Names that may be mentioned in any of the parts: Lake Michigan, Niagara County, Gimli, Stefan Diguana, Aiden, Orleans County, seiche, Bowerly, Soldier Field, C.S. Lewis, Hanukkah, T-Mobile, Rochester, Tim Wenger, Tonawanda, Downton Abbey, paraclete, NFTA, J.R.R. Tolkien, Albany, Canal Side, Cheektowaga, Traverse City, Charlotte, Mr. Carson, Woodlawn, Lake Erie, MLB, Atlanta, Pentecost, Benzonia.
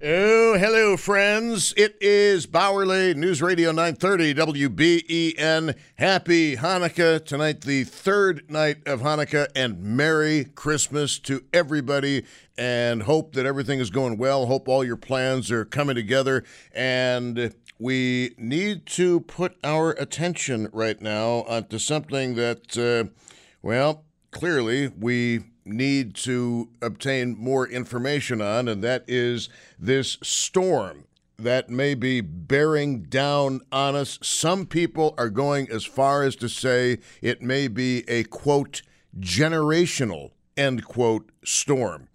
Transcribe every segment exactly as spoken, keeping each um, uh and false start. Oh, hello, friends. It is Bowerly, News Radio nine thirty, W B E N. Happy Hanukkah. Tonight, the third night of Hanukkah, and Merry Christmas to everybody. And hope that everything is going well. Hope all your plans are coming together. And we need to put our attention right now onto something that, uh, well, clearly we need to obtain more information on, and that is this storm that may be bearing down on us. Some people are going as far as to say it may be a, quote, generational, end quote, storm.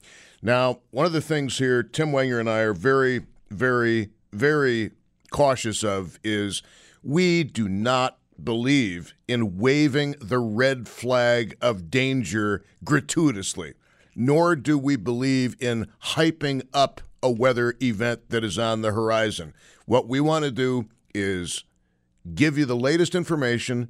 Now, one of the things here Tim Wenger and I are very, very, very cautious of is we do not believe in waving the red flag of danger gratuitously, nor do we believe in hyping up a weather event that is on the horizon. What we want to do is give you the latest information,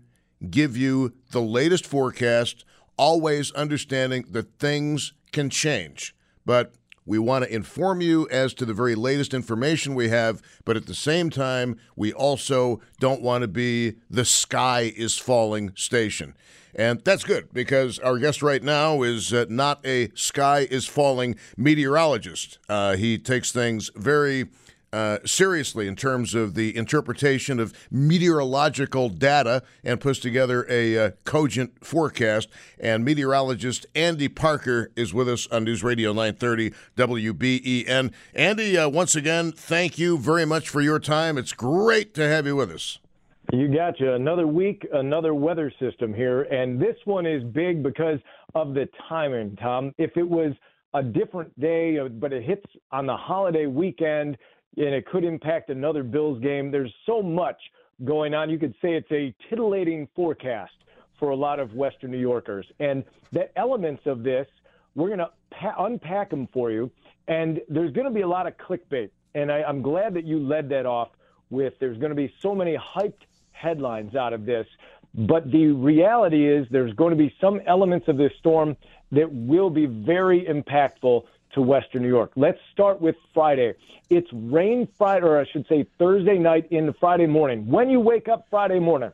give you the latest forecast, always understanding that things can change. But we want to inform you as to the very latest information we have, but at the same time, we also don't want to be the sky is falling station. And that's good, because our guest right now is uh, not a sky is falling meteorologist. Uh, he takes things very Uh, seriously in terms of the interpretation of meteorological data and puts together a uh, cogent forecast. And meteorologist Andy Parker is with us on News Radio nine thirty W B E N. Andy, uh, once again, thank you very much for your time. It's great to have you with us. You gotcha. Another week, another weather system here. And this one is big because of the timing, Tom. If it was a different day, but it hits on the holiday weekend, and it could impact another Bills game. There's so much going on. You could say it's a titillating forecast for a lot of Western New Yorkers. And the elements of this, we're going to pa- unpack them for you. And there's going to be a lot of clickbait. And I, I'm glad that you led that off with there's going to be so many hyped headlines out of this. But the reality is there's going to be some elements of this storm that will be very impactful to Western New York. Let's start with Friday. It's rain Friday, or I should say Thursday night into Friday morning. When you wake up Friday morning,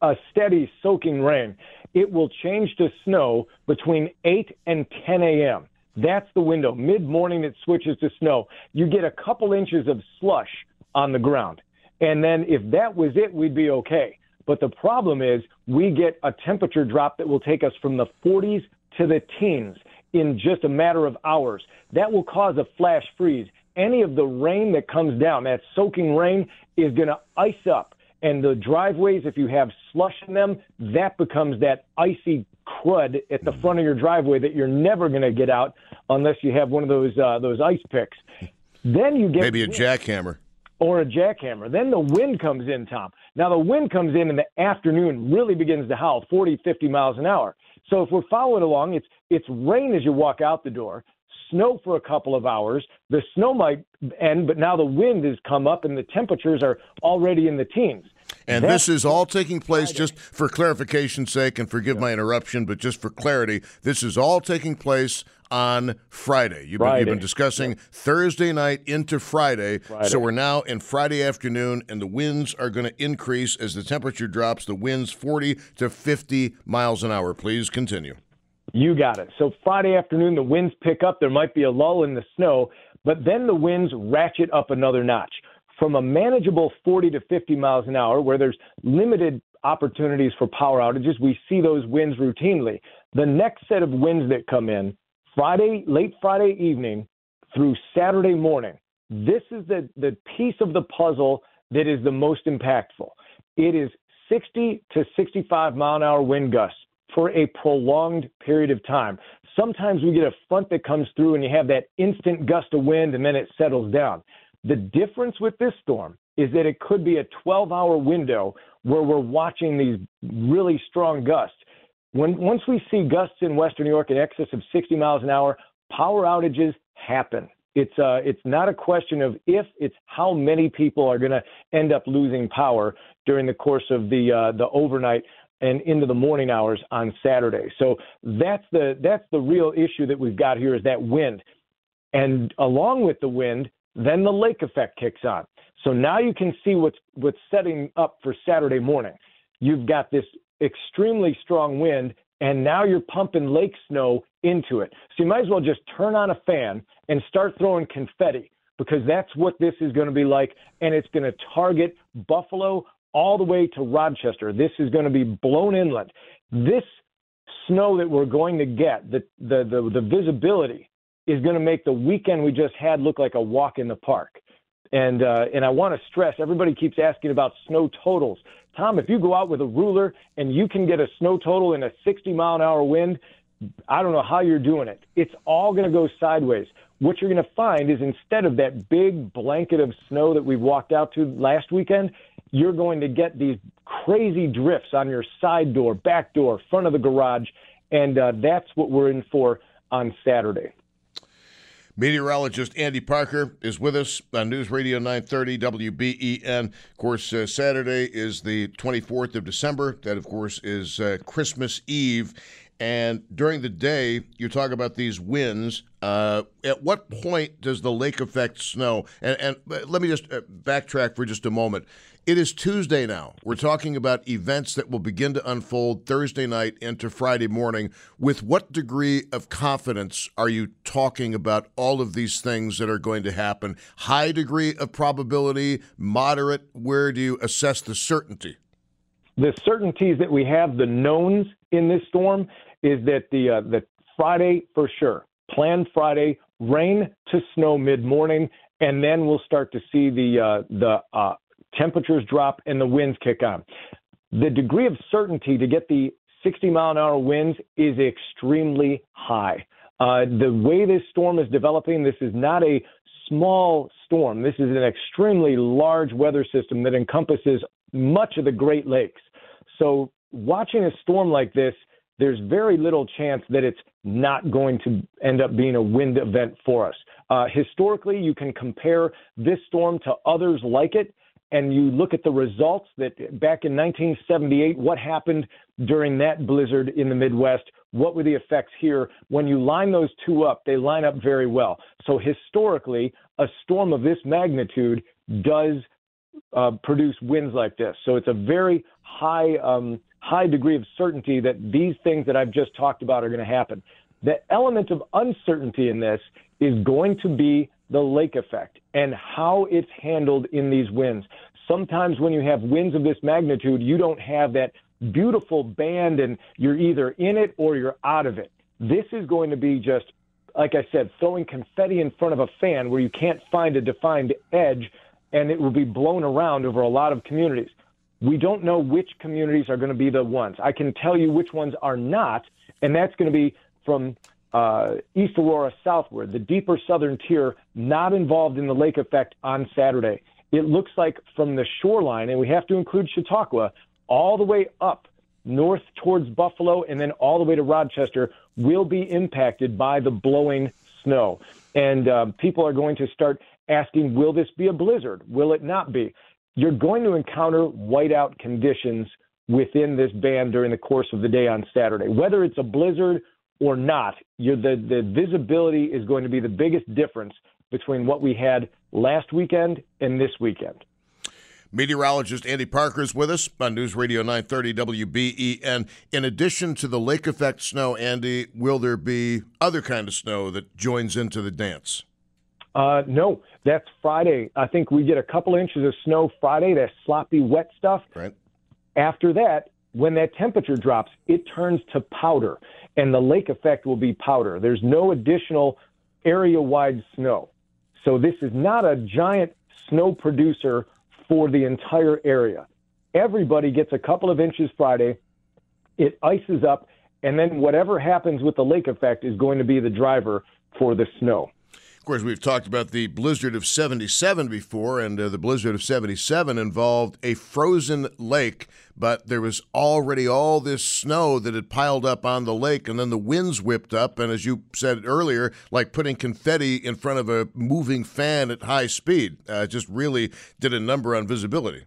a steady soaking rain. It will change to snow between eight and ten a.m. That's the window. Mid-morning it switches to snow. You get a couple inches of slush on the ground. And then if that was it, we'd be okay. But the problem is we get a temperature drop that will take us from the forties to the teens in just a matter of hours. That will cause a flash freeze. Any of the rain that comes down, that soaking rain, is going to ice up. And the driveways, if you have slush in them, that becomes that icy crud at the front of your driveway that you're never going to get out unless you have one of those uh, those ice picks. Then you get maybe a jackhammer. Or a jackhammer. Then the wind comes in, Tom. Now, the wind comes in in the afternoon, really begins to howl, forty, fifty miles an hour. So if we're following along, it's it's rain as you walk out the door, snow for a couple of hours. The snow might end, but now the wind has come up and the temperatures are already in the teens. And That's this is all taking place, just for clarification's sake, and forgive yeah. my interruption, but just for clarity, this is all taking place on Friday. You've, Friday. Been, you've been discussing yeah. Thursday night into Friday, Friday, so we're now in Friday afternoon, and the winds are going to increase as the temperature drops. The winds forty to fifty miles an hour. Please continue. You got it. So Friday afternoon, the winds pick up. There might be a lull in the snow, but then the winds ratchet up another notch. From a manageable forty to fifty miles an hour, where there's limited opportunities for power outages, we see those winds routinely. The next set of winds that come in, Friday, late Friday evening through Saturday morning, this is the, the piece of the puzzle that is the most impactful. It is sixty to sixty-five mile an hour wind gusts for a prolonged period of time. Sometimes we get a front that comes through and you have that instant gust of wind and then it settles down. The difference with this storm is that it could be a twelve-hour window where we're watching these really strong gusts. When once we see gusts in Western New York in excess of sixty miles an hour, power outages happen. It's uh, it's not a question of if, it's how many people are going to end up losing power during the course of the uh, the overnight and into the morning hours on Saturday. So that's the that's the real issue that we've got here, is that wind. And along with the wind, then the lake effect kicks on. So now you can see what's what's setting up for Saturday morning. You've got this extremely strong wind, and now you're pumping lake snow into it. So you might as well just turn on a fan and start throwing confetti, because that's what this is going to be like, and it's going to target Buffalo all the way to Rochester. This is going to be blown inland. This snow that we're going to get, the the the, the visibility, is going to make the weekend we just had look like a walk in the park. And uh, and I want to stress, everybody keeps asking about snow totals. Tom, if you go out with a ruler and you can get a snow total in a sixty-mile-an-hour wind, I don't know how you're doing it. It's all going to go sideways. What you're going to find is, instead of that big blanket of snow that we walked out to last weekend, you're going to get these crazy drifts on your side door, back door, front of the garage, and uh, that's what we're in for on Saturday. Meteorologist Andy Parker is with us on News Radio nine thirty W B E N. Of course, uh, Saturday is the twenty-fourth of December. That, of course, is uh, Christmas Eve. And during the day, you talk about these winds. Uh, at what point does the lake effect snow? And, and let me just backtrack for just a moment. It is Tuesday now. We're talking about events that will begin to unfold Thursday night into Friday morning. With what degree of confidence are you talking about all of these things that are going to happen? High degree of probability, moderate? Where do you assess the certainty? The certainties that we have, the knowns in this storm, is that the uh, the Friday for sure, planned Friday, rain to snow mid-morning, and then we'll start to see the uh, the uh, temperatures drop and the winds kick on. The degree of certainty to get the sixty-mile-an-hour winds is extremely high. Uh, the way this storm is developing, this is not a small storm. This is an extremely large weather system that encompasses much of the Great Lakes. So watching a storm like this, there's very little chance that it's not going to end up being a wind event for us. Uh, historically, you can compare this storm to others like it, and you look at the results that back in nineteen seventy-eight, what happened during that blizzard in the Midwest, what were the effects here? When you line those two up, they line up very well. So historically, a storm of this magnitude does uh, produce winds like this. So it's a very high um, high degree of certainty that these things that I've just talked about are going to happen. The element of uncertainty in this is going to be the lake effect and how it's handled in these winds. Sometimes when you have winds of this magnitude, you don't have that beautiful band and you're either in it or you're out of it. This is going to be just, like I said, throwing confetti in front of a fan where you can't find a defined edge, and it will be blown around over a lot of communities. We don't know which communities are going to be the ones. I can tell you which ones are not, and that's going to be from Uh, East Aurora southward, the deeper southern tier, not involved in the lake effect on Saturday. It looks like from the shoreline, and we have to include Chautauqua, all the way up north towards Buffalo and then all the way to Rochester will be impacted by the blowing snow. And uh, people are going to start asking, will this be a blizzard? Will it not be? You're going to encounter whiteout conditions within this band during the course of the day on Saturday. Whether it's a blizzard or not, you're the, the visibility is going to be the biggest difference between what we had last weekend and this weekend. Meteorologist Andy Parker is with us on News Radio nine thirty W B E N. In addition to the lake effect snow, Andy, will there be other kind of snow that joins into the dance? Uh, no, that's Friday. I think we get a couple inches of snow Friday, that sloppy, wet stuff. Right. After that, when that temperature drops, it turns to powder, and the lake effect will be powder. There's no additional area-wide snow. So this is not a giant snow producer for the entire area. Everybody gets a couple of inches Friday. It ices up, and then whatever happens with the lake effect is going to be the driver for the snow. Of course, we've talked about the blizzard of seventy-seven before, and uh, the blizzard of seventy-seven involved a frozen lake, but there was already all this snow that had piled up on the lake, and then the winds whipped up, and as you said earlier, like putting confetti in front of a moving fan at high speed, uh, just really did a number on visibility.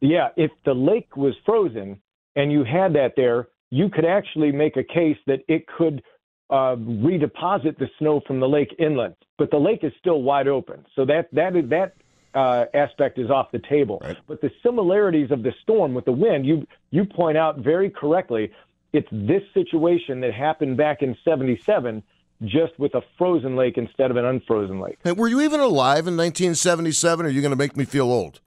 Yeah, if the lake was frozen and you had that there, you could actually make a case that it could Uh, redeposit the snow from the lake inland, but the lake is still wide open. So that that is, that uh, aspect is off the table. Right. But the similarities of the storm with the wind, you you point out very correctly, it's this situation that happened back in seventy-seven, just with a frozen lake instead of an unfrozen lake. Hey, were you even alive in nineteen seventy-seven? Or are you going to make me feel old?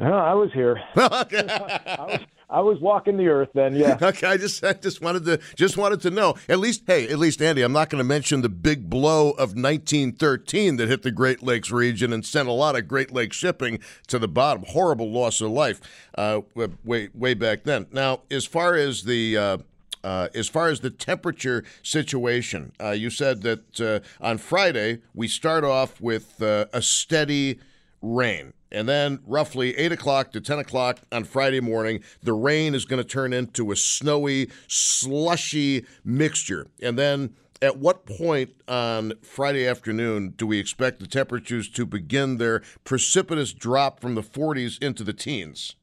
No, I was here. I was I was walking the earth then, yeah. Okay, I just I just wanted to just wanted to know. At least, hey, at least, Andy, I'm not going to mention the big blow of nineteen thirteen that hit the Great Lakes region and sent a lot of Great Lakes shipping to the bottom. Horrible loss of life, uh, way way back then. Now, as far as the uh, uh, as far as the temperature situation, uh, you said that uh, on Friday we start off with uh, a steady rain. And then roughly eight o'clock to ten o'clock on Friday morning, the rain is going to turn into a snowy, slushy mixture. And then at what point on Friday afternoon do we expect the temperatures to begin their precipitous drop from the forties into the teens?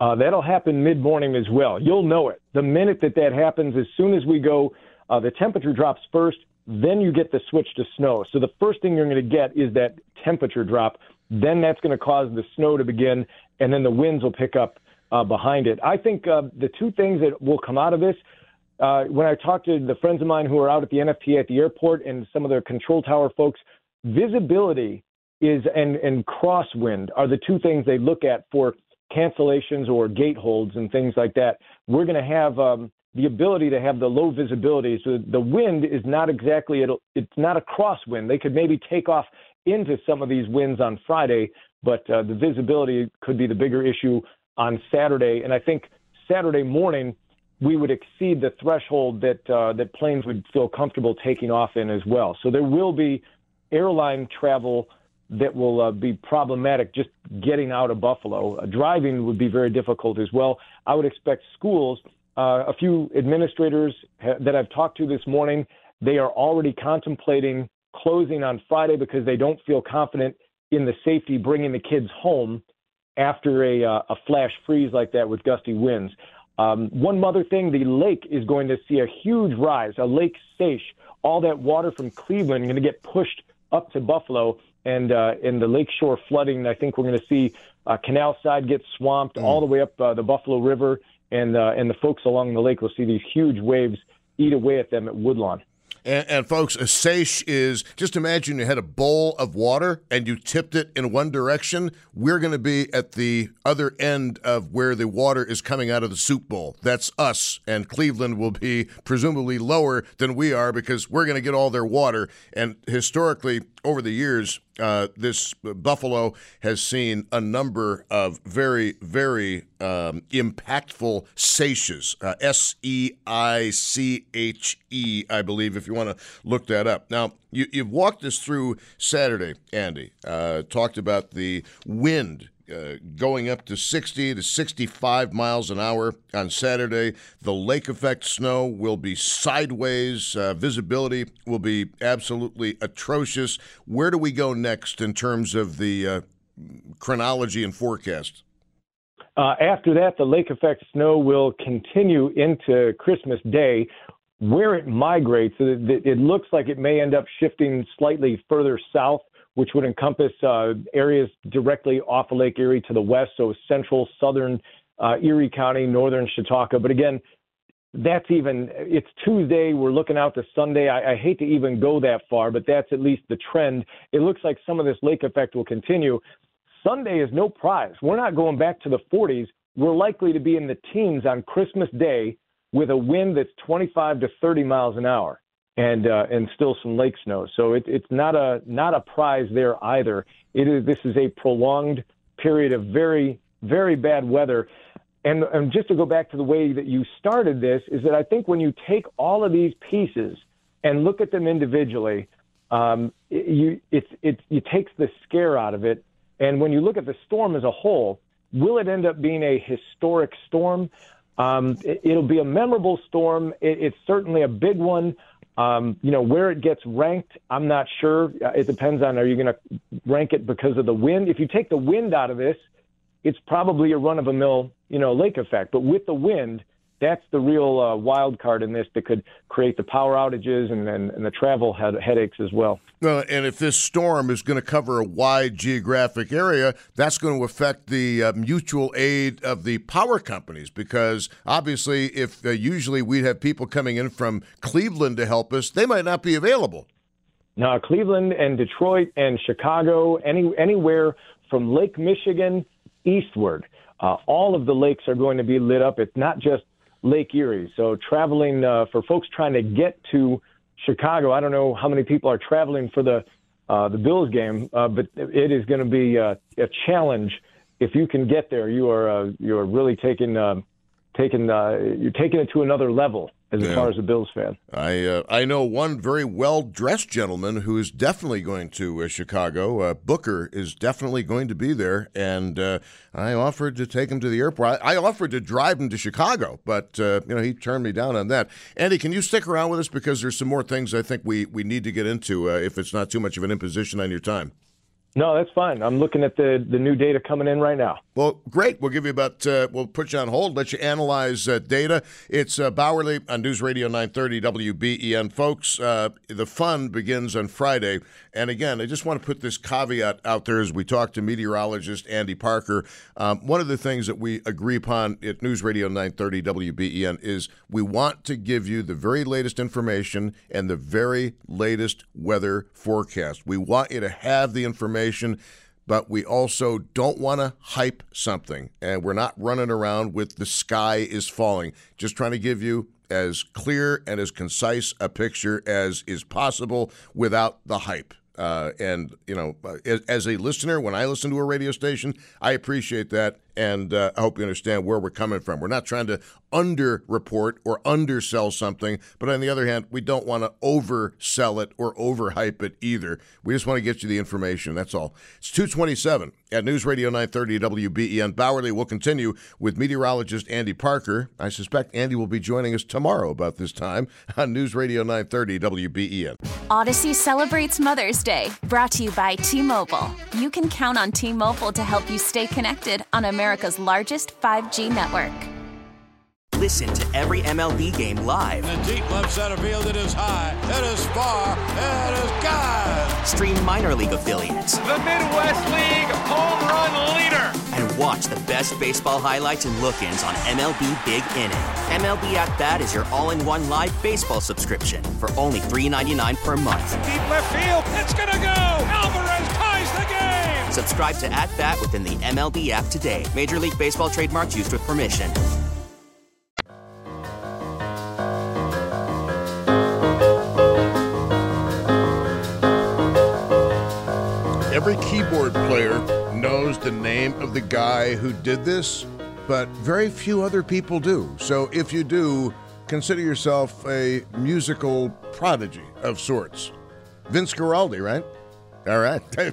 Uh, that'll happen mid-morning as well. You'll know it. The minute that that happens, as soon as we go, uh, the temperature drops first, then you get the switch to snow. So the first thing you're going to get is that temperature drop. Then that's going to cause the snow to begin, and then the winds will pick up uh, behind it. I think uh, the two things that will come out of this, uh, when I talk to the friends of mine who are out at the N F T A at the airport and some of their control tower folks, visibility is and, and crosswind are the two things they look at for cancellations or gate holds and things like that. We're going to have um, the ability to have the low visibility. So the wind is not exactly, it'll, it's not a crosswind. They could maybe take off into some of these winds on Friday, but uh, the visibility could be the bigger issue on Saturday. And I think Saturday morning, we would exceed the threshold that uh, that planes would feel comfortable taking off in as well. So there will be airline travel that will uh, be problematic just getting out of Buffalo. Uh, driving would be very difficult as well. I would expect schools, uh, a few administrators ha- that I've talked to this morning, they are already contemplating closing on Friday because they don't feel confident in the safety bringing the kids home after a, uh, a flash freeze like that with gusty winds. Um, one other thing, the lake is going to see a huge rise, a lake seiche. All that water from Cleveland is going to get pushed up to Buffalo, and uh, in the lakeshore flooding, I think we're going to see uh, Canal Side get swamped mm. all the way up uh, the Buffalo River, and, uh, and the folks along the lake will see these huge waves eat away at them at Woodlawn. And, and, folks, a seiche is, just imagine you had a bowl of water and you tipped it in one direction. We're going to be at the other end of where the water is coming out of the soup bowl. That's us, and Cleveland will be presumably lower than we are because we're going to get all their water. And historically, over the years, uh, this Buffalo has seen a number of very, very um, impactful seiches, uh, S E I C H E, I believe, if you want to look that up. Now, you, you've walked us through Saturday, Andy, uh, talked about the wind uh, going up to sixty to sixty-five miles an hour on Saturday. The lake effect snow will be sideways. Uh, visibility will be absolutely atrocious. Where do we go next in terms of the uh, chronology and forecast? Uh, after that, the lake effect snow will continue into Christmas Day, where it migrates. It looks like it may end up shifting slightly further south, which would encompass uh, areas directly off of Lake Erie to the west, so central, southern uh, Erie County, northern Chautauqua. But again, that's even, it's Tuesday, we're looking out to Sunday. I, I hate to even go that far, but that's at least the trend. It looks like some of this lake effect will continue. Sunday is no prize. We're not going back to the forties. We're likely to be in the teens on Christmas Day, with a wind that's twenty-five to thirty miles an hour, and uh, and still some lake snow. So it, it's not a not a prize there either. It is this is a prolonged period of very very bad weather. And, and just to go back to the way that you started this, is that I think when you take all of these pieces and look at them individually, um, it, you, it, it, it takes the scare out of it. And when you look at the storm as a whole, will it end up being a historic storm? Um, it, it'll be a memorable storm. It, it's certainly a big one. Um, you know, where it gets ranked, I'm not sure. It depends on, are you going to rank it because of the wind? If you take the wind out of this, it's probably a run-of-the-mill, you know, lake effect. But with the wind, that's the real uh, wild card in this that could create the power outages and, and, and the travel head, headaches as well. Uh, and if this storm is going to cover a wide geographic area, that's going to affect the uh, mutual aid of the power companies, because obviously if uh, usually we'd have people coming in from Cleveland to help us, they might not be available. Now, Cleveland and Detroit and Chicago, any anywhere from Lake Michigan eastward, uh, all of the lakes are going to be lit up. It's not just Lake Erie. So traveling uh, for folks trying to get to Chicago, I don't know how many people are traveling for the uh, the Bills game, uh, but it is going to be uh, a challenge. If you can get there, you are uh, you are really taking uh, taking uh, you're taking it to another level as yeah. far as a Bills fan. I uh, I know one very well dressed gentleman who is definitely going to uh, Chicago. Uh, Booker is definitely going to be there, and uh, I offered to take him to the airport. I, I offered to drive him to Chicago, but uh, you know, he turned me down on that. Andy, can you stick around with us, because there's some more things I think we we need to get into, uh, if it's not too much of an imposition on your time. No, that's fine. I'm looking at the, the new data coming in right now. Well, great. We'll give you about, uh, we'll put you on hold, let you analyze uh, data. It's uh, Bowerly on News Radio nine thirty W B E N. Folks, uh, the fun begins on Friday. And again, I just want to put this caveat out there as we talk to meteorologist Andy Parker. Um, one of the things that we agree upon at News Radio nine thirty W B E N is we want to give you the very latest information and the very latest weather forecast. We want you to have the information, but we also don't want to hype something, and we're not running around with the sky is falling. Just trying to give you as clear and as concise a picture as is possible without the hype. Uh, and, you know, as, as a listener, when I listen to a radio station, I appreciate that, and uh, I hope you understand where we're coming from. We're not trying to underreport or undersell something, but on the other hand, we don't want to oversell it or overhype it either. We just want to get you the information, that's all. It's two twenty-seven at News Radio nine thirty W B E N. Bowerly will continue with meteorologist Andy Parker. I suspect Andy will be joining us tomorrow about this time on News Radio nine thirty W B E N. Odyssey celebrates Mother's Day, brought to you by T-Mobile. You can count on T-Mobile to help you stay connected on America's largest five G network. Listen to every M L B game live. In the deep left center field, it is high, it is far, it is gone. Stream minor league affiliates. The Midwest League home run leader. And watch the best baseball highlights and look-ins on M L B Big Inning. M L B At Bat is your all-in-one live baseball subscription for only three dollars and ninety-nine cents per month. Deep left field, it's gonna go! Alvarez ties the game! Subscribe to At Bat within the M L B app today. Major League Baseball trademarks used with permission. Every keyboard player knows the name of the guy who did this, but very few other people do. So if you do, consider yourself a musical prodigy of sorts. Vince Guaraldi, right? All right. I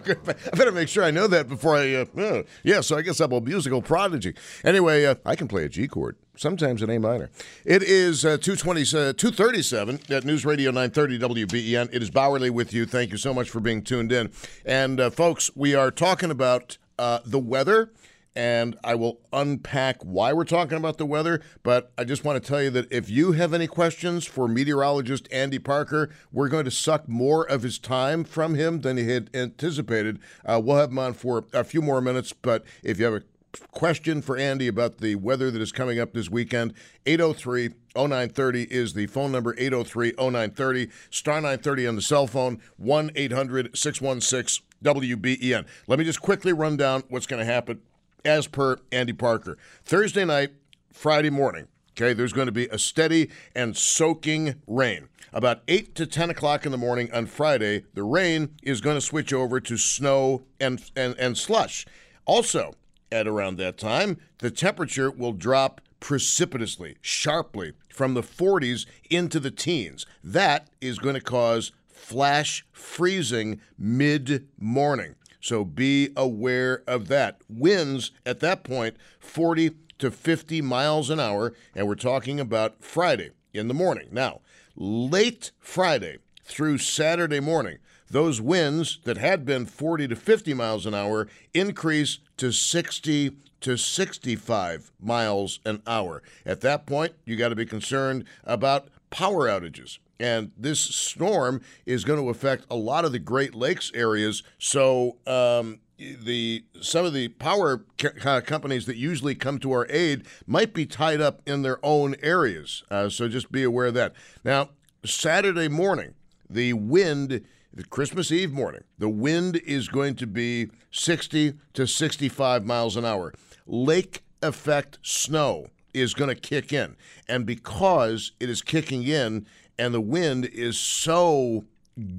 better make sure I know that before I... Uh, yeah, so I guess I'm a musical prodigy. Anyway, uh, I can play a G chord, sometimes an A minor. It is uh, two twenty, uh, two thirty-seven at News Radio nine thirty W B E N. It is Bowerly with you. Thank you so much for being tuned in. And, uh, folks, we are talking about uh, the weather, and I will unpack why we're talking about the weather, but I just want to tell you that if you have any questions for meteorologist Andy Parker, we're going to suck more of his time from him than he had anticipated. Uh, we'll have him on for a few more minutes, but if you have a question for Andy about the weather that is coming up this weekend, eight oh three, oh nine three oh is the phone number, eight oh three, oh nine three oh, star nine thirty on the cell phone, one eight hundred, six one six, W B E N. Let me just quickly run down what's going to happen as per Andy Parker. Thursday night, Friday morning, okay, there's going to be a steady and soaking rain. About eight to ten o'clock in the morning on Friday, the rain is going to switch over to snow and, and, and slush. Also, at around that time, the temperature will drop precipitously, sharply, from the forties into the teens. That is going to cause flash freezing mid-morning. So be aware of that. Winds at that point, forty to fifty miles an hour, and we're talking about Friday in the morning. Now, late Friday through Saturday morning, those winds that had been forty to fifty miles an hour increase to sixty to sixty-five miles an hour. At that point, you got to be concerned about power outages. And this storm is going to affect a lot of the Great Lakes areas. So um, the some of the power co- companies that usually come to our aid might be tied up in their own areas. Uh, so just be aware of that. Now, Saturday morning, the wind, Christmas Eve morning, the wind is going to be sixty to sixty-five miles an hour. Lake effect snow is going to kick in. And because it is kicking in, and the wind is so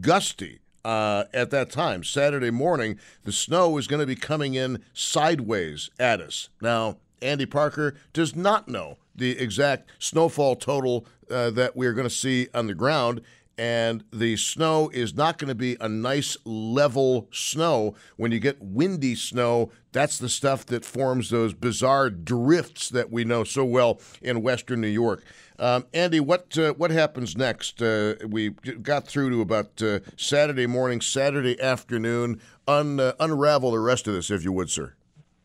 gusty uh, at that time, Saturday morning, the snow is going to be coming in sideways at us. Now, Andy Parker does not know the exact snowfall total uh, that we're going to see on the ground, and the snow is not going to be a nice level snow. When you get windy snow, that's the stuff that forms those bizarre drifts that we know so well in western New York. Um, Andy, what uh, what happens next? Uh, we got through to about uh, Saturday morning, Saturday afternoon. Un- uh, unravel the rest of this, if you would, sir.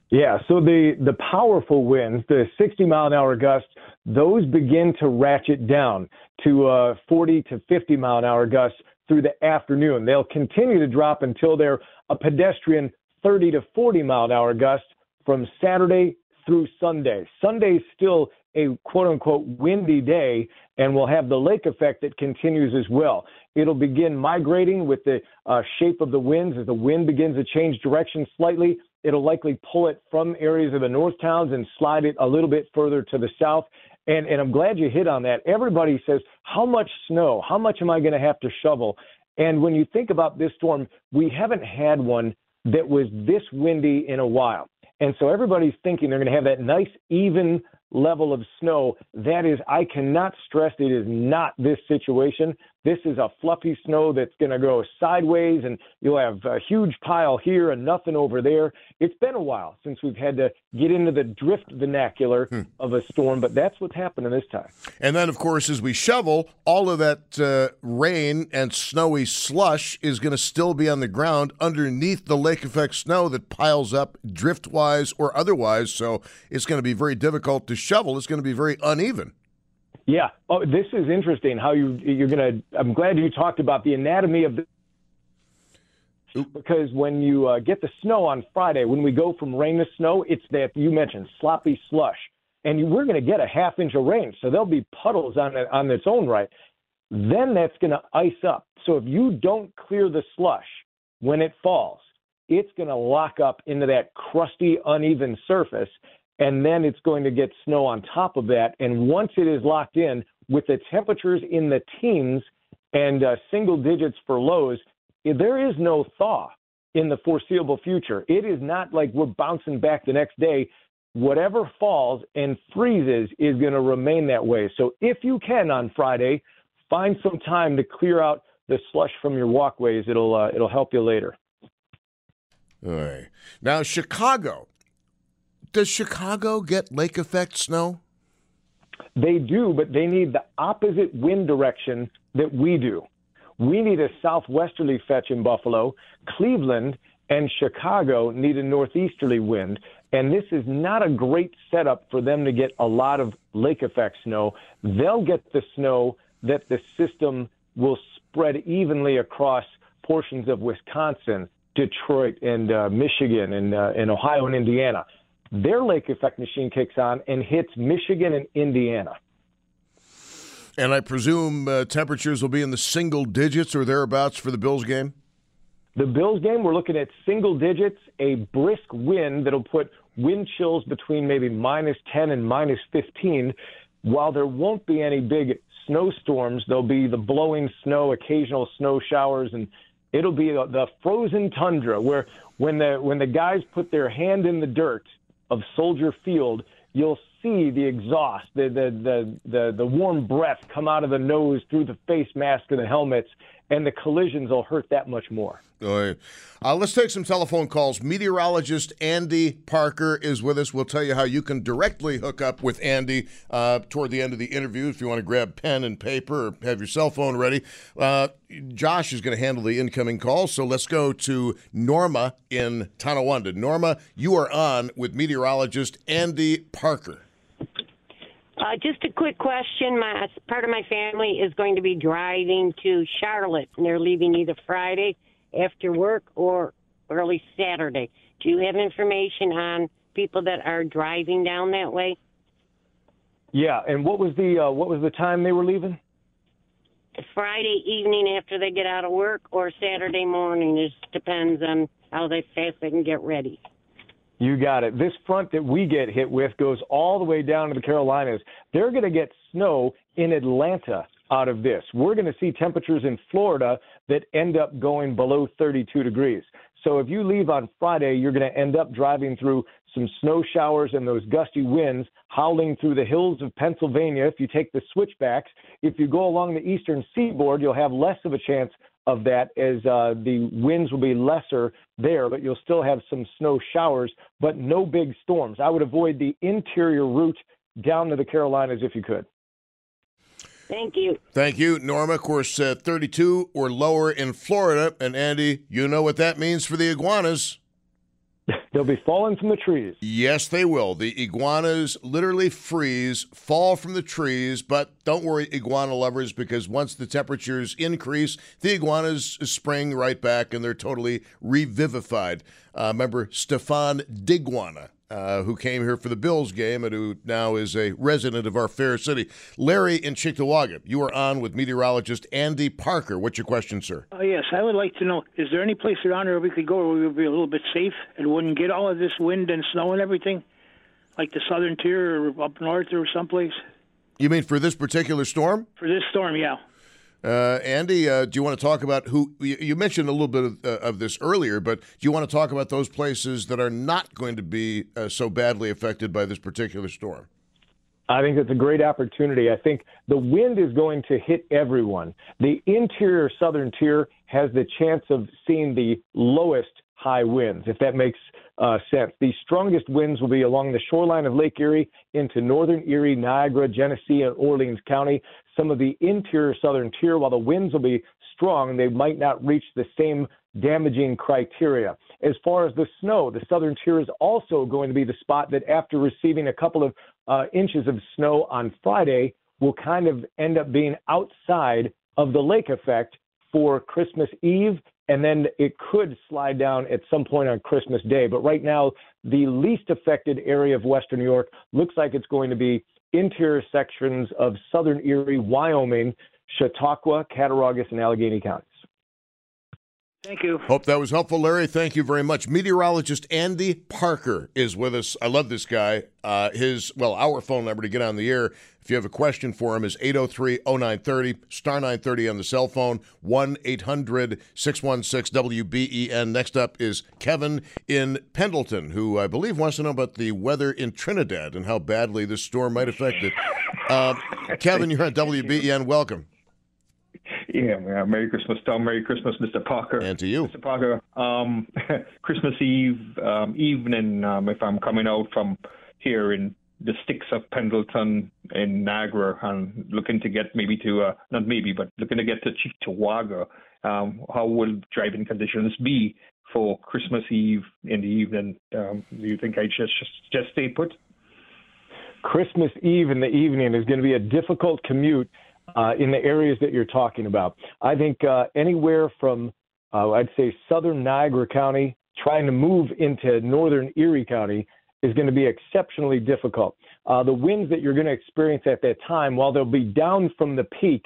Yeah, so the, the powerful winds, the sixty-mile-an-hour gusts, those begin to ratchet down to uh, forty to fifty mile-an-hour gusts through the afternoon. They'll continue to drop until they're a pedestrian thirty to forty mile-an-hour gusts from Saturday through Sunday. Sunday's still a quote-unquote windy day, and we'll have the lake effect that continues as well. It'll begin migrating with the uh, shape of the winds. As the wind begins to change direction slightly, it'll likely pull it from areas of the north towns and slide it a little bit further to the south. And, and I'm glad you hit on that. Everybody says, how much snow? How much am I going to have to shovel? And when you think about this storm, we haven't had one that was this windy in a while. And so everybody's thinking they're going to have that nice, even level of snow. That is, I cannot stress, it is not this situation. This is a fluffy snow that's going to go sideways, and you'll have a huge pile here and nothing over there. It's been a while since we've had to get into the drift vernacular hmm. of a storm, but that's what's happening this time. And then, of course, as we shovel, all of that uh, rain and snowy slush is going to still be on the ground underneath the lake effect snow that piles up drift-wise or otherwise, so it's going to be very difficult to shovel. It's going to be very uneven. Yeah. Oh, this is interesting how you, you're going to – I'm glad you talked about the anatomy of the – because when you uh, get the snow on Friday, when we go from rain to snow, it's that you mentioned sloppy slush. And you, we're going to get a half inch of rain, so there'll be puddles on on its own right. Then that's going to ice up. So if you don't clear the slush when it falls, it's going to lock up into that crusty, uneven surface. And then it's going to get snow on top of that. And once it is locked in, with the temperatures in the teens and uh, single digits for lows, there is no thaw in the foreseeable future. It is not like we're bouncing back the next day. Whatever falls and freezes is going to remain that way. So if you can on Friday, find some time to clear out the slush from your walkways. It'll uh, it'll help you later. All right. Now, Chicago. Does Chicago get lake effect snow? They do, but they need the opposite wind direction that we do. We need a southwesterly fetch in Buffalo. Cleveland and Chicago need a northeasterly wind, and this is not a great setup for them to get a lot of lake effect snow. They'll get the snow that the system will spread evenly across portions of Wisconsin, Detroit, and uh, Michigan, and, uh, and Ohio and Indiana. Their lake effect machine kicks on and hits Michigan and Indiana. And I presume uh, temperatures will be in the single digits or thereabouts for the Bills game? The Bills game, we're looking at single digits, a brisk wind that'll put wind chills between maybe minus ten and minus fifteen. While there won't be any big snowstorms, there'll be the blowing snow, occasional snow showers, and it'll be the frozen tundra where when the when the guys put their hand in the dirt of Soldier Field, you'll see the exhaust, the the the the, the warm breath come out of the nose through the face mask and the helmets, and the collisions will hurt that much more. All right. Uh, let's take some telephone calls. Meteorologist Andy Parker is with us. We'll tell you how you can directly hook up with Andy uh, toward the end of the interview if you want to grab pen and paper or have your cell phone ready. Uh, Josh is going to handle the incoming calls, so let's go to Norma in Tonawanda. Norma, you are on with meteorologist Andy Parker. Uh, just a quick question. My part of my family is going to be driving to Charlotte, and they're leaving either Friday after work or early Saturday. Do you have information on people that are driving down that way? Yeah, and what was the uh, what was the time they were leaving? Friday evening after they get out of work, or Saturday morning. It just depends on how they fast they can get ready. You got it. This front that we get hit with goes all the way down to the Carolinas. They're going to get snow in Atlanta out of this. We're going to see temperatures in Florida that end up going below thirty-two degrees. So if you leave on Friday, you're going to end up driving through some snow showers and those gusty winds howling through the hills of Pennsylvania. If you take the switchbacks, if you go along the eastern seaboard, you'll have less of a chance of that, as uh, the winds will be lesser there, but you'll still have some snow showers, but no big storms. I would avoid the interior route down to the Carolinas if you could. Thank you. Thank you, Norma. Of course, uh, thirty-two or lower in Florida. And, Andy, you know what that means for the iguanas. They'll be falling from the trees. Yes, they will. The iguanas literally freeze, fall from the trees, but don't worry, iguana lovers, because once the temperatures increase, the iguanas spring right back and they're totally revivified. Uh, remember Stefan Diguana, uh, who came here for the Bills game and who now is a resident of our fair city. Larry in Cheektowaga, you are on with meteorologist Andy Parker. What's your question, sir? Oh, yes, I would like to know, is there any place around here we could go where we would be a little bit safe and wouldn't get all of this wind and snow and everything, like the southern tier or up north or someplace? You mean for this particular storm? For this storm, yeah. Uh, Andy, uh, do you want to talk about who – you mentioned a little bit of, uh, of this earlier, but do you want to talk about those places that are not going to be uh, so badly affected by this particular storm? I think it's a great opportunity. I think the wind is going to hit everyone. The interior southern tier has the chance of seeing the lowest high winds, if that makes uh, sense. The strongest winds will be along the shoreline of Lake Erie into northern Erie, Niagara, Genesee, and Orleans County. Some of the interior southern tier, while the winds will be strong, they might not reach the same damaging criteria. As far as the snow, the southern tier is also going to be the spot that, after receiving a couple of uh, inches of snow on Friday, will kind of end up being outside of the lake effect for Christmas Eve, and then it could slide down at some point on Christmas Day. But right now, the least affected area of western New York looks like it's going to be interior sections of southern Erie, Wyoming, Chautauqua, Cattaraugus, and Allegheny counties. Thank you. Hope that was helpful, Larry. Thank you very much. Meteorologist Andy Parker is with us. I love this guy. Uh, his, well, our phone number to get on the air, if you have a question for him, is eight oh three, oh nine three oh, star nine thirty on the cell phone, one eight hundred, six one six, W B E N. Next up is Kevin in Pendleton, who I believe wants to know about the weather in Trinidad and how badly this storm might affect it. Uh, Kevin, you're on W B E N. Welcome. Yeah, man. Merry Christmas, Tom. Merry Christmas, Mister Parker. And to you. Mister Parker, um, Christmas Eve um, evening, um, if I'm coming out from here in the sticks of Pendleton in Niagara and looking to get maybe to, uh, not maybe, but looking to get to Cheektowaga, um, how will driving conditions be for Christmas Eve in the evening? Um, do you think I just, just, just stay put? Christmas Eve in the evening is going to be a difficult commute. Uh, in the areas that you're talking about, I think uh, anywhere from, uh, I'd say, southern Niagara County trying to move into northern Erie County is going to be exceptionally difficult. Uh, the winds that you're going to experience at that time, while they'll be down from the peak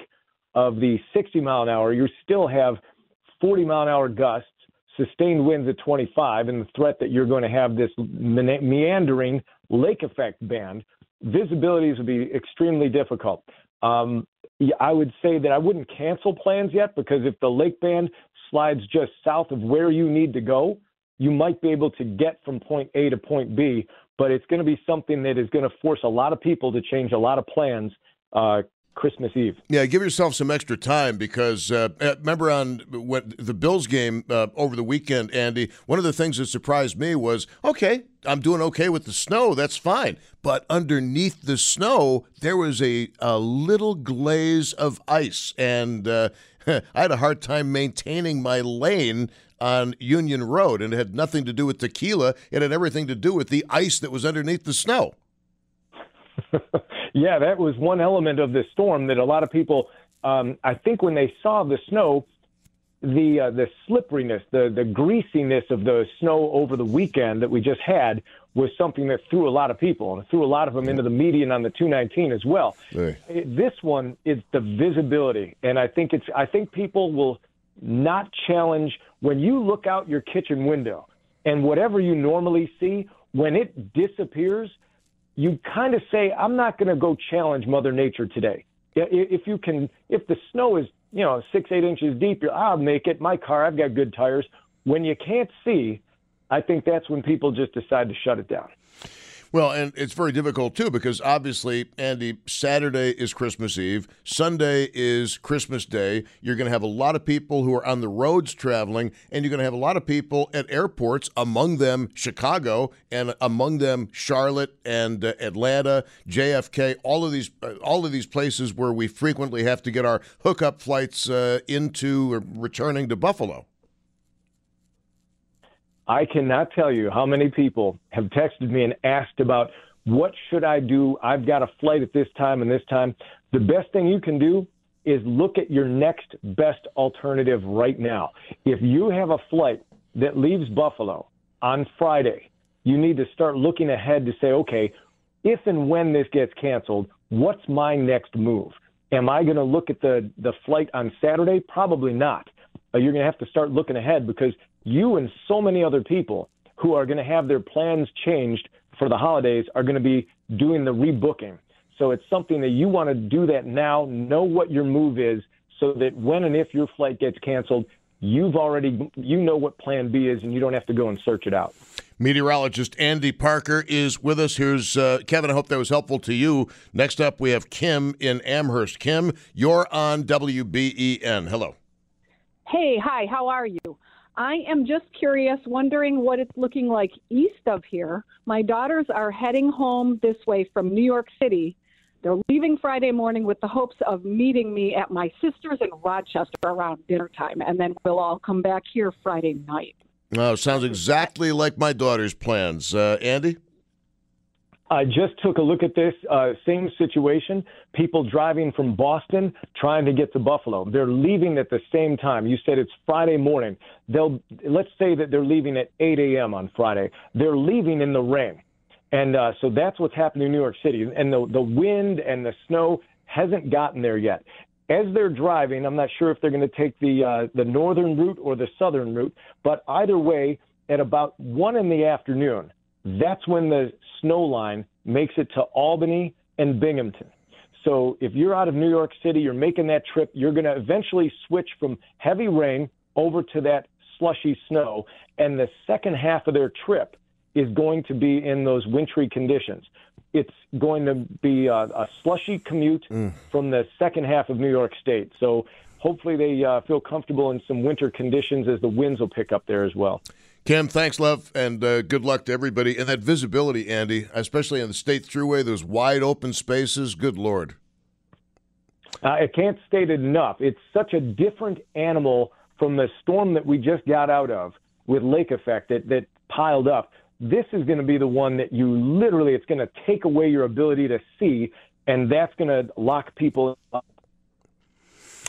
of the sixty mile an hour, you still have forty mile an hour gusts, sustained winds at twenty-five, and the threat that you're going to have this me- meandering lake effect band. Visibilities will be extremely difficult. Um, I would say that I wouldn't cancel plans yet, because if the lake band slides just south of where you need to go, you might be able to get from point A to point B. but it's going to be something that is going to force a lot of people to change a lot of plans uh, Christmas Eve. Yeah, give yourself some extra time because uh, remember on when the Bills game uh, over the weekend, Andy, one of the things that surprised me was, okay, I'm doing okay with the snow. That's fine. But underneath the snow, there was a, a little glaze of ice. And uh, I had a hard time maintaining my lane on Union Road. And it had nothing to do with tequila. It had everything to do with the ice that was underneath the snow. Yeah, that was one element of this storm that a lot of people, um, I think when they saw the snow, the uh, the slipperiness, the, the greasiness of the snow over the weekend that we just had was something that threw a lot of people, and it threw a lot of them into the median on the two nineteen as well. Right. It, this one is the visibility, and I think it's I think people will not challenge when you look out your kitchen window and whatever you normally see, when it disappears, you kind of say, I'm not going to go challenge Mother Nature today. If you can, if the snow is, you know, six, eight inches deep, you're, I'll make it. My car, I've got good tires. When you can't see, I think that's when people just decide to shut it down. Well, and it's very difficult, too, because obviously, Andy, Saturday is Christmas Eve. Sunday is Christmas Day. You're going to have a lot of people who are on the roads traveling, and you're going to have a lot of people at airports, among them Chicago, and among them Charlotte and uh, Atlanta, J F K, all of these uh, all of these places where we frequently have to get our hookup flights uh, into or returning to Buffalo. I cannot tell you how many people have texted me and asked about what should I do? I've got a flight at this time and this time. The best thing you can do is look at your next best alternative right now. If you have a flight that leaves Buffalo on Friday, you need to start looking ahead to say, okay, if and when this gets canceled, what's my next move? Am I going to look at the, the flight on Saturday? Probably not. But you're going to have to start looking ahead because you and so many other people who are going to have their plans changed for the holidays are going to be doing the rebooking. So it's something that you want to do that now, know what your move is so that when and if your flight gets canceled, you've already, you know what plan B is and you don't have to go and search it out. Meteorologist Andy Parker is with us. Here's uh, Kevin. I hope that was helpful to you. Next up, we have Kim in Amherst. Kim, you're on W B E N. Hello. Hey, hi, how are you? I am just curious, wondering what it's looking like east of here. My daughters are heading home this way from New York City. They're leaving Friday morning with the hopes of meeting me at my sister's in Rochester around dinner time, and then we'll all come back here Friday night. Oh, sounds exactly like my daughter's plans. Uh, Andy? I just took a look at this uh, same situation. People driving from Boston trying to get to Buffalo. They're leaving at the same time. You said it's Friday morning. They'll let's say that they're leaving at eight a.m. on Friday. They're leaving in the rain, and uh, so that's what's happening in New York City. And the the wind and the snow hasn't gotten there yet. As they're driving, I'm not sure if they're going to take the uh, the northern route or the southern route, but either way, at about one in the afternoon. That's when the snow line makes it to Albany and Binghamton. So if you're out of New York City, you're making that trip, you're going to eventually switch from heavy rain over to that slushy snow. And the second half of their trip is going to be in those wintry conditions. It's going to be a, a slushy commute mm. from the second half of New York State. So hopefully they uh, feel comfortable in some winter conditions as the winds will pick up there as well. Kim, thanks, love, and uh, good luck to everybody. And that visibility, Andy, especially on the State Thruway, those wide open spaces, good Lord. Uh, I can't state it enough. It's such a different animal from the storm that we just got out of with lake effect that, that piled up. This is going to be the one that you literally, it's going to take away your ability to see, and that's going to lock people up.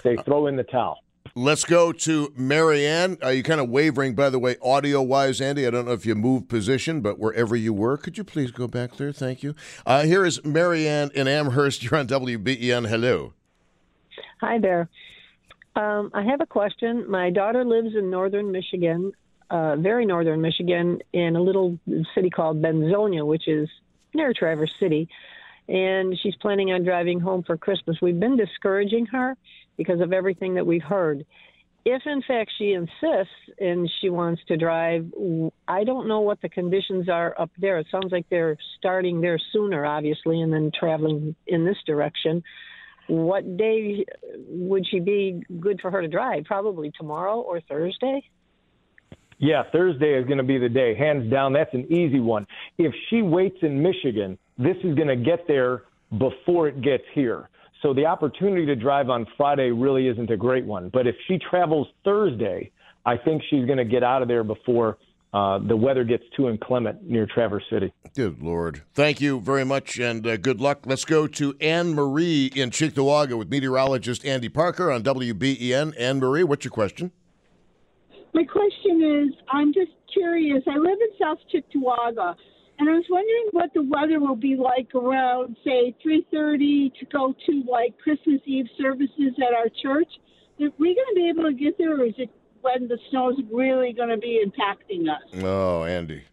They throw in the towel. Let's go to Marianne. Are you kind of wavering, by the way, audio-wise, Andy? I don't know if you moved position, but wherever you were, could you please go back there? Thank you. Uh, here is Marianne in Amherst. You're on W B E N. Hello. Hi there. Um, I have a question. My daughter lives in northern Michigan, uh, very northern Michigan, in a little city called Benzonia, which is near Traverse City, and she's planning on driving home for Christmas. We've been discouraging her because of everything that we've heard. if in fact she insists and she wants to drive, I don't know what the conditions are up there. It sounds like they're starting there sooner, obviously, and then traveling in this direction. What day would she be good for her to drive? Probably tomorrow or Thursday? Yeah, Thursday is going to be the day. Hands down, that's an easy one. If she waits in Michigan, this is going to get there before it gets here. So the opportunity to drive on Friday really isn't a great one. But if she travels Thursday, I think she's going to get out of there before uh, the weather gets too inclement near Traverse City. Good Lord. Thank you very much, and uh, good luck. Let's go to Anne Marie in Cheektowaga with meteorologist Andy Parker on W B E N. Anne Marie, what's your question? My question is, I'm just curious. I live in South Cheektowaga, and I was wondering what the weather will be like around, say, three thirty to go to, like, Christmas Eve services at our church. Are we going to be able to get there, or is it when the snow is really going to be impacting us? Oh, Andy.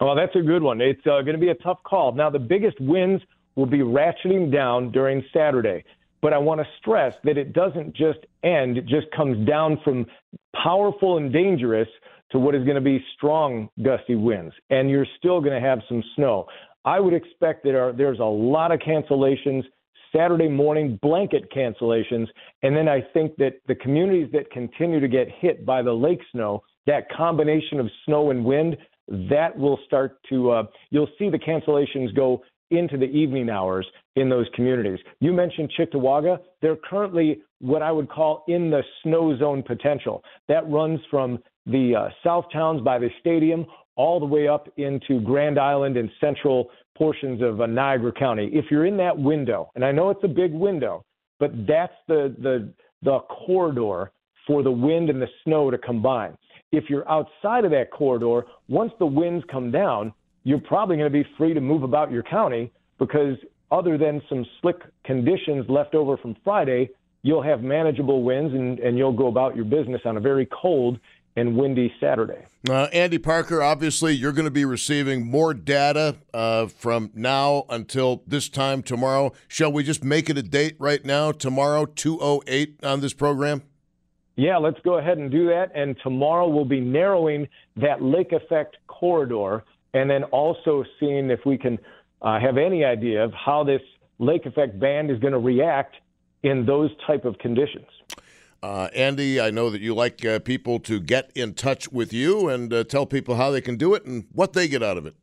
Oh, that's a good one. It's uh, going to be a tough call. Now, the biggest winds will be ratcheting down during Saturday. But I want to stress that it doesn't just end. It just comes down from powerful and dangerous to what is going to be strong gusty winds, and you're still going to have some snow. I would expect that there there's a lot of cancellations Saturday morning, blanket cancellations, and then I think that the communities that continue to get hit by the lake snow, that combination of snow and wind, that will start to uh, you'll see the cancellations go into the evening hours in those communities. You mentioned Cheektowaga. They're currently what I would call in the snow zone potential. That runs from the uh, south towns by the stadium all the way up into Grand Island and central portions of uh, Niagara County. If you're in that window, and I know it's a big window, but that's the, the, the corridor for the wind and the snow to combine. If you're outside of that corridor, once the winds come down, you're probably going to be free to move about your county, because other than some slick conditions left over from Friday, you'll have manageable winds and, and you'll go about your business on a very cold and windy Saturday. Uh, Andy Parker, obviously you're going to be receiving more data uh, from now until this time tomorrow. Shall we just make it a date right now, tomorrow, two oh eight on this program? Yeah, let's go ahead and do that. And tomorrow we'll be narrowing that lake effect corridor, and then also seeing if we can uh, have any idea of how this lake effect band is going to react in those type of conditions. Uh, Andy, I know that you like uh, people to get in touch with you and uh, tell people how they can do it and what they get out of it.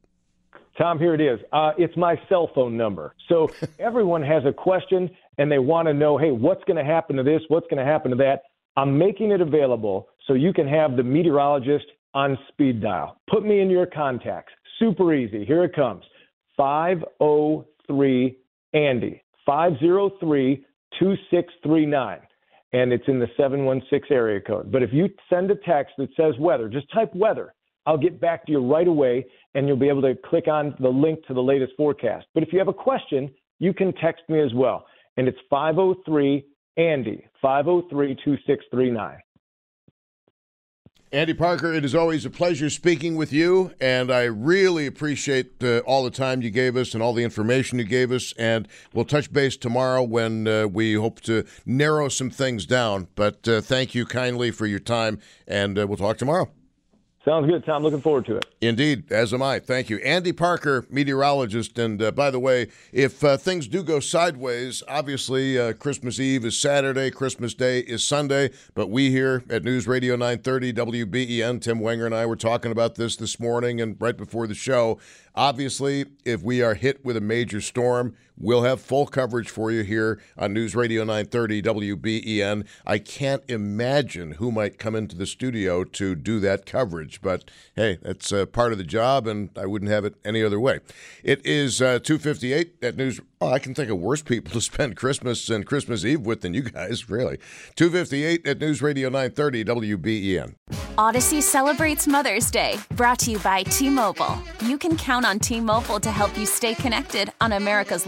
Tom, here it is. Uh, it's my cell phone number. So everyone has a question and they want to know, hey, what's going to happen to this? What's going to happen to that? I'm making it available so you can have the meteorologist on speed dial. Put me in your contacts. Super easy. Here it comes. five oh three Andy. five oh three, two six three nine. And it's in the seven one six area code. But if you send a text that says weather, just type weather, I'll get back to you right away, and you'll be able to click on the link to the latest forecast. But if you have a question, you can text me as well. And it's five oh three Andy, five oh three, two six three nine. Andy Parker, it is always a pleasure speaking with you, and I really appreciate uh, all the time you gave us and all the information you gave us, and we'll touch base tomorrow when uh, we hope to narrow some things down. But uh, thank you kindly for your time, and uh, we'll talk tomorrow. Sounds good, Tom. Looking forward to it. Indeed, as am I. Thank you. Andy Parker, meteorologist. And uh, by the way, if uh, things do go sideways, obviously uh, Christmas Eve is Saturday, Christmas Day is Sunday. But we here at News Radio nine thirty W B E N, Tim Wenger and I were talking about this this morning and right before the show. Obviously, if we are hit with a major storm, we'll have full coverage for you here on News Radio nine thirty W B E N. I can't imagine who might come into the studio to do that coverage, but hey, that's uh, part of the job, and I wouldn't have it any other way. It is uh, two fifty-eight at News. Oh, I can think of worse people to spend Christmas and Christmas Eve with than you guys, really. two fifty-eight at News Radio nine thirty W B E N. Odyssey celebrates Mother's Day, brought to you by T-Mobile. You can count on T-Mobile to help you stay connected on America's